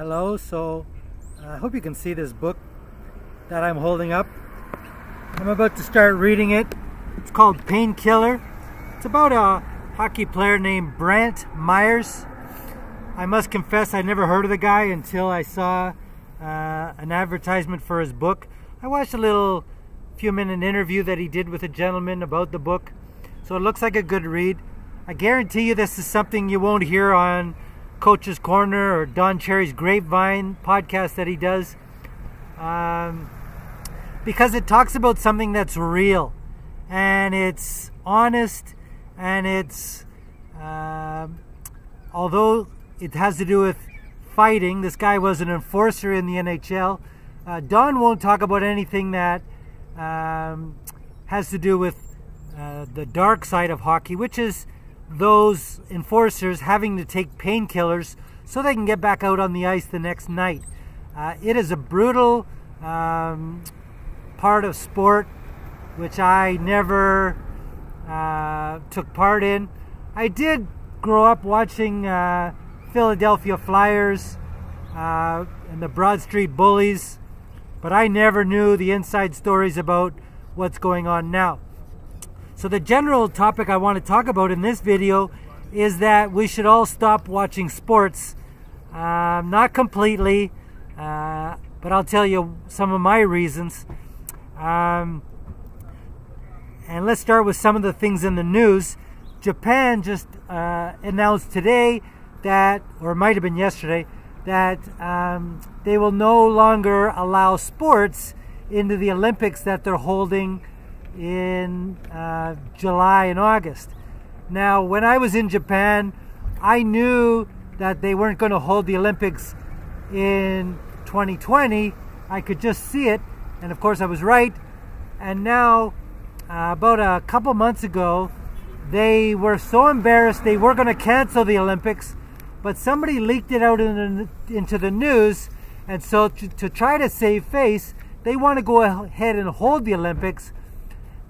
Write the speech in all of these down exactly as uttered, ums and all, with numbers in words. Hello, so I hope you can see this book that I'm holding up. I'm about to start reading it. It's called Pain Killer. It's about a hockey player named Brantt Myhres. I must confess I never heard of the guy until I saw uh, an advertisement for his book. I watched a little few minute interview that he did with a gentleman about the book. So it looks like a good read. I guarantee you this is something you won't hear on Coach's Corner or Don Cherry's Grapevine podcast that he does, um, because it talks about something that's real and it's honest, and it's uh, although it has to do with fighting. This guy was an enforcer in the N H L. Uh, Don won't talk about anything that um, has to do with uh, the dark side of hockey, which is those enforcers having to take painkillers so they can get back out on the ice the next night. Uh, it is a brutal um, part of sport, which I never uh, took part in. I did grow up watching uh, Philadelphia Flyers uh, and the Broad Street Bullies, but I never knew the inside stories about what's going on now. So the general topic I want to talk about in this video is that we should all stop watching sports. Um, not completely, uh, but I'll tell you some of my reasons. Um, and let's start with some of the things in the news. Japan just uh, announced today that, or it might have been yesterday, that um, they will no longer allow sports into the Olympics that they're holding in uh, July and August. Now, when I was in Japan, I knew that they weren't going to hold the Olympics in twenty twenty. I could just see it, and of course I was right. And now, uh, about a couple months ago, they were so embarrassed they were going to cancel the Olympics, but somebody leaked it out in the, into the news, and so to, to try to save face, they want to go ahead and hold the Olympics.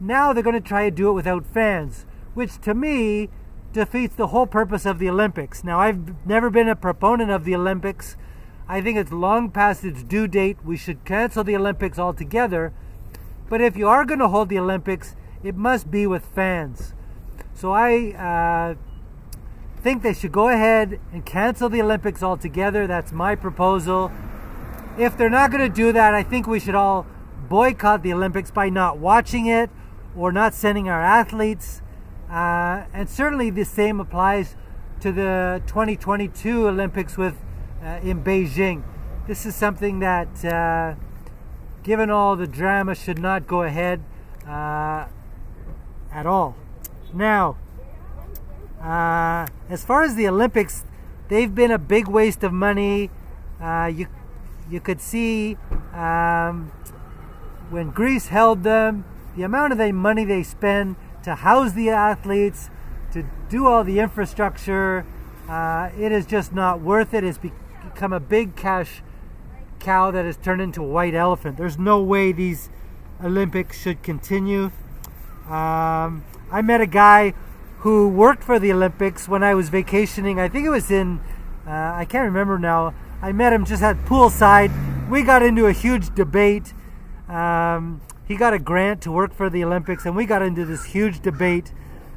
Now they're going to try to do it without fans, which to me defeats the whole purpose of the Olympics. Now, I've never been a proponent of the Olympics. I think it's long past its due date. We should cancel the Olympics altogether. But if you are going to hold the Olympics, it must be with fans. So I uh, think they should go ahead and cancel the Olympics altogether. That's my proposal. If they're not going to do that, I think we should all boycott the Olympics by not watching it, or not sending our athletes, uh, and certainly the same applies to the twenty twenty-two Olympics with uh, in Beijing. This is something that, uh, given all the drama, should not go ahead uh, at all. Now, uh, as far as the Olympics, they've been a big waste of money. Uh, you you could see um, when Greece held them, the amount of the money they spend to house the athletes, to do all the infrastructure, uh, it is just not worth it. It's become a big cash cow that has turned into a white elephant. There's no way these Olympics should continue. Um, I met a guy who worked for the Olympics when I was vacationing. I think it was in, uh, I can't remember now. I met him just at poolside. We got into a huge debate. Um, He got a grant to work for the Olympics, and we got into this huge debate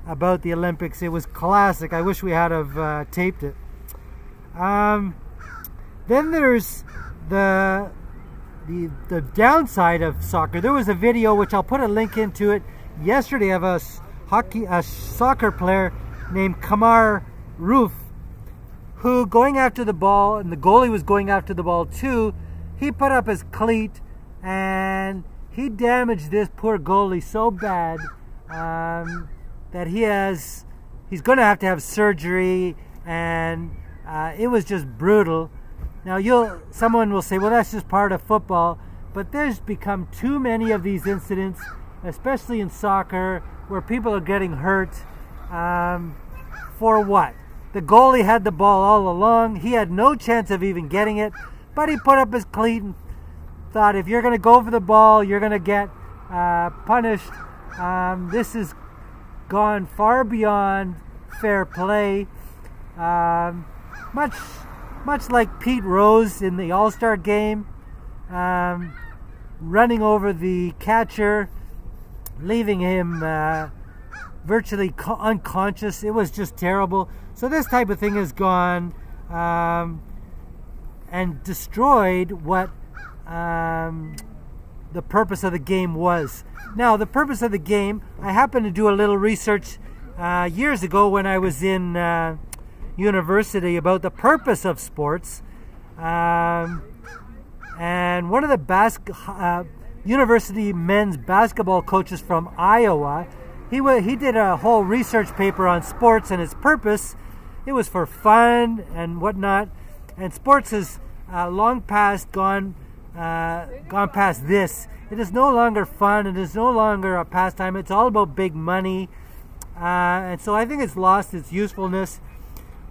about the Olympics. It was classic. I wish we had have uh, taped it. Um, then there's the, the the downside of soccer. There was a video, which I'll put a link into it, yesterday of a hockey a soccer player named Kemar Roofe, who going after the ball, and the goalie was going after the ball too. He put up his cleat and he damaged this poor goalie so bad um, that he has, he's going to have to have surgery, and uh, it was just brutal. Now, you'll, someone will say, well, that's just part of football, but there's become too many of these incidents, especially in soccer, where people are getting hurt. Um, for what? The goalie had the ball all along. He had no chance of even getting it, but he put up his cleat and thought, if you're going to go for the ball, you're going to get uh, punished. Um, this has gone far beyond fair play. Um, much much like Pete Rose in the All-Star game, um, running over the catcher, leaving him uh, virtually unconscious. It was just terrible. So this type of thing has gone um, and destroyed what um, the purpose of the game was. Now, the purpose of the game, I happened to do a little research uh, years ago when I was in uh, university about the purpose of sports. Um, and one of the bas uh, university men's basketball coaches from Iowa, he, he did a whole research paper on sports and its purpose. It was for fun and whatnot. And sports has uh, long past gone, uh, gone past this. It is no longer fun. It is no longer a pastime. It's all about big money. Uh, and so I think it's lost its usefulness.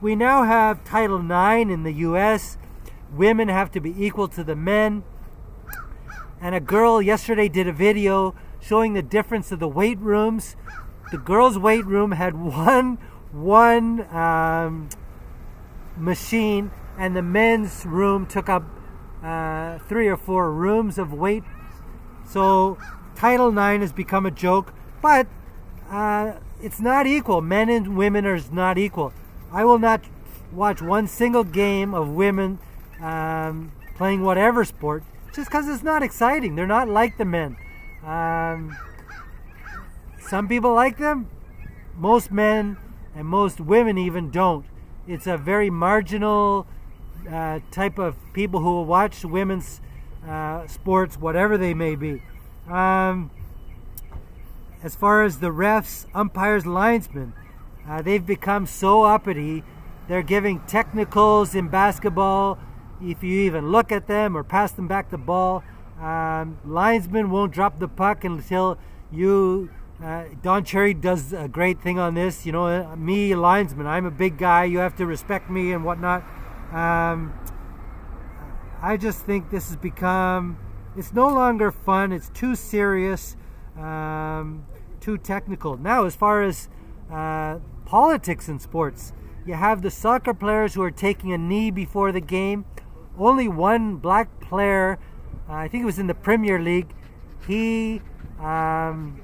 We now have Title nine in the U S Women have to be equal to the men. And a girl yesterday did a video showing the difference of the weight rooms. The girls' weight room had one, one um, machine, and the men's room took up uh, three or four rooms of weight. So Title nine has become a joke, but uh, it's not equal. Men and women are not equal. I will not watch one single game of women um, playing whatever sport just because it's not exciting. They're not like the men. Um, some people like them. Most men and most women even don't. It's a very marginal uh, type of people who will watch women's uh, sports, whatever they may be. Um, as far as the refs, umpires, linesmen, Uh, they've become so uppity. They're giving technicals in basketball. If you even look at them or pass them back the ball, um, linesmen won't drop the puck until you. Uh, Don Cherry does a great thing on this. You know, me, linesman, I'm a big guy. You have to respect me and whatnot. Um, I just think this has become. It's no longer fun. It's too serious, um, too technical. Now, as far as Uh, politics in sports. You have the soccer players who are taking a knee before the game. Only one black player, uh, I think it was in the Premier League, he um,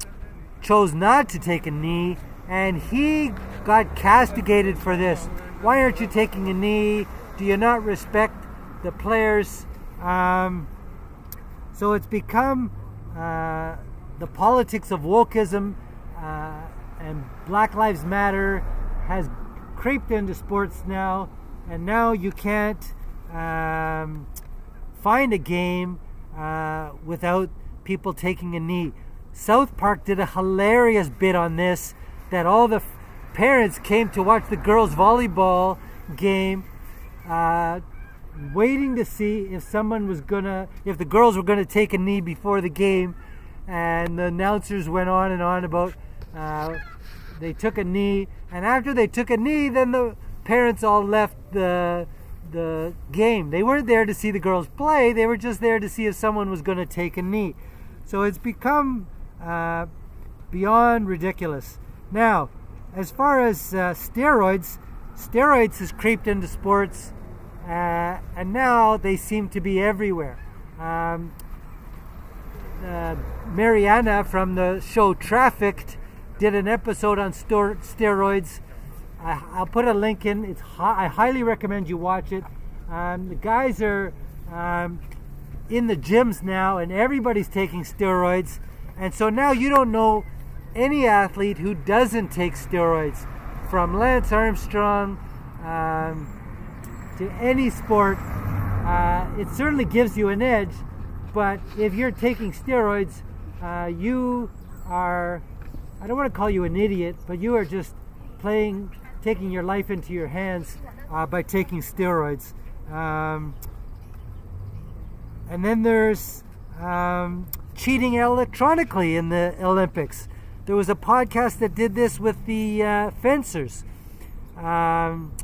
chose not to take a knee, and he got castigated for this. Why aren't you taking a knee? Do you not respect the players? Um, so it's become uh, the politics of wokeism, uh, and Black Lives Matter has creeped into sports now, and now you can't um, find a game uh, without people taking a knee. South Park did a hilarious bit on this, that all the parents came to watch the girls' volleyball game, uh, waiting to see if someone was gonna, if the girls were gonna take a knee before the game, and the announcers went on and on about. Uh, they took a knee, and after they took a knee, then the parents all left the the game. They weren't there to see the girls play. They were just there to see if someone was going to take a knee. So it's become uh, beyond ridiculous. Now, as far as uh, steroids, steroids has creeped into sports, uh, and now they seem to be everywhere. Um, uh, Mariana from the show Trafficked did an episode on steroids. I, I'll put a link in. It's hi I highly recommend you watch it. Um, the guys are um, in the gyms now, and everybody's taking steroids. And so now you don't know any athlete who doesn't take steroids. From Lance Armstrong um, to any sport, uh, it certainly gives you an edge. But if you're taking steroids, uh, you are... I don't want to call you an idiot, but you are just playing, taking your life into your hands uh, by taking steroids. Um, and then there's um, cheating electronically in the Olympics. There was a podcast that did this with the uh, fencers. Um,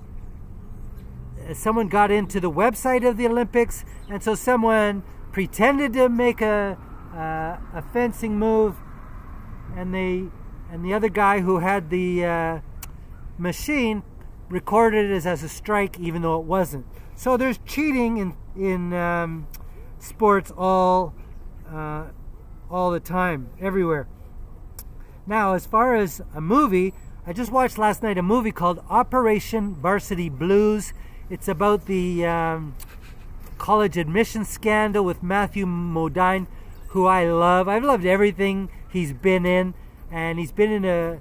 someone got into the website of the Olympics, and so someone pretended to make a, uh, a fencing move, and they... And the other guy who had the uh, machine recorded it as a strike even though it wasn't. So there's cheating in in um, sports all uh, all the time, everywhere. Now, as far as a movie, I just watched last night a movie called Operation Varsity Blues. It's about the um, college admission scandal with Matthew Modine, who I love. I've loved everything he's been in, and he's been in a,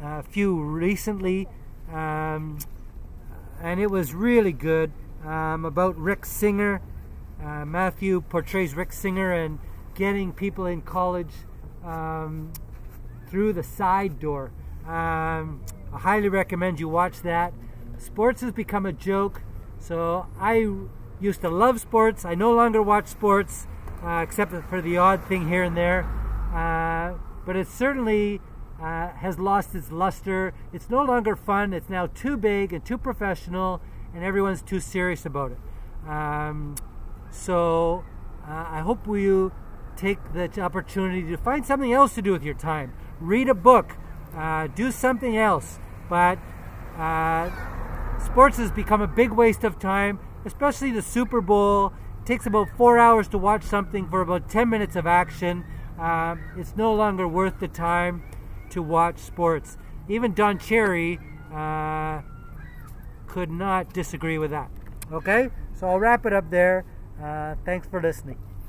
a few recently, um, and it was really good, um, about Rick Singer. Uh, Matthew portrays Rick Singer and getting people in college um, through the side door. Um, I highly recommend you watch that. Sports has become a joke, so I used to love sports. I no longer watch sports, uh, except for the odd thing here and there. Uh, but it certainly uh, has lost its luster. It's no longer fun. It's now too big and too professional, and everyone's too serious about it. Um, so uh, I hope you take the opportunity to find something else to do with your time. Read a book. Uh, do something else. But uh, sports has become a big waste of time, especially the Super Bowl. It takes about four hours to watch something for about ten minutes of action. Uh, it's no longer worth the time to watch sports. Even Don Cherry uh, could not disagree with that. Okay, so I'll wrap it up there. Uh, thanks for listening.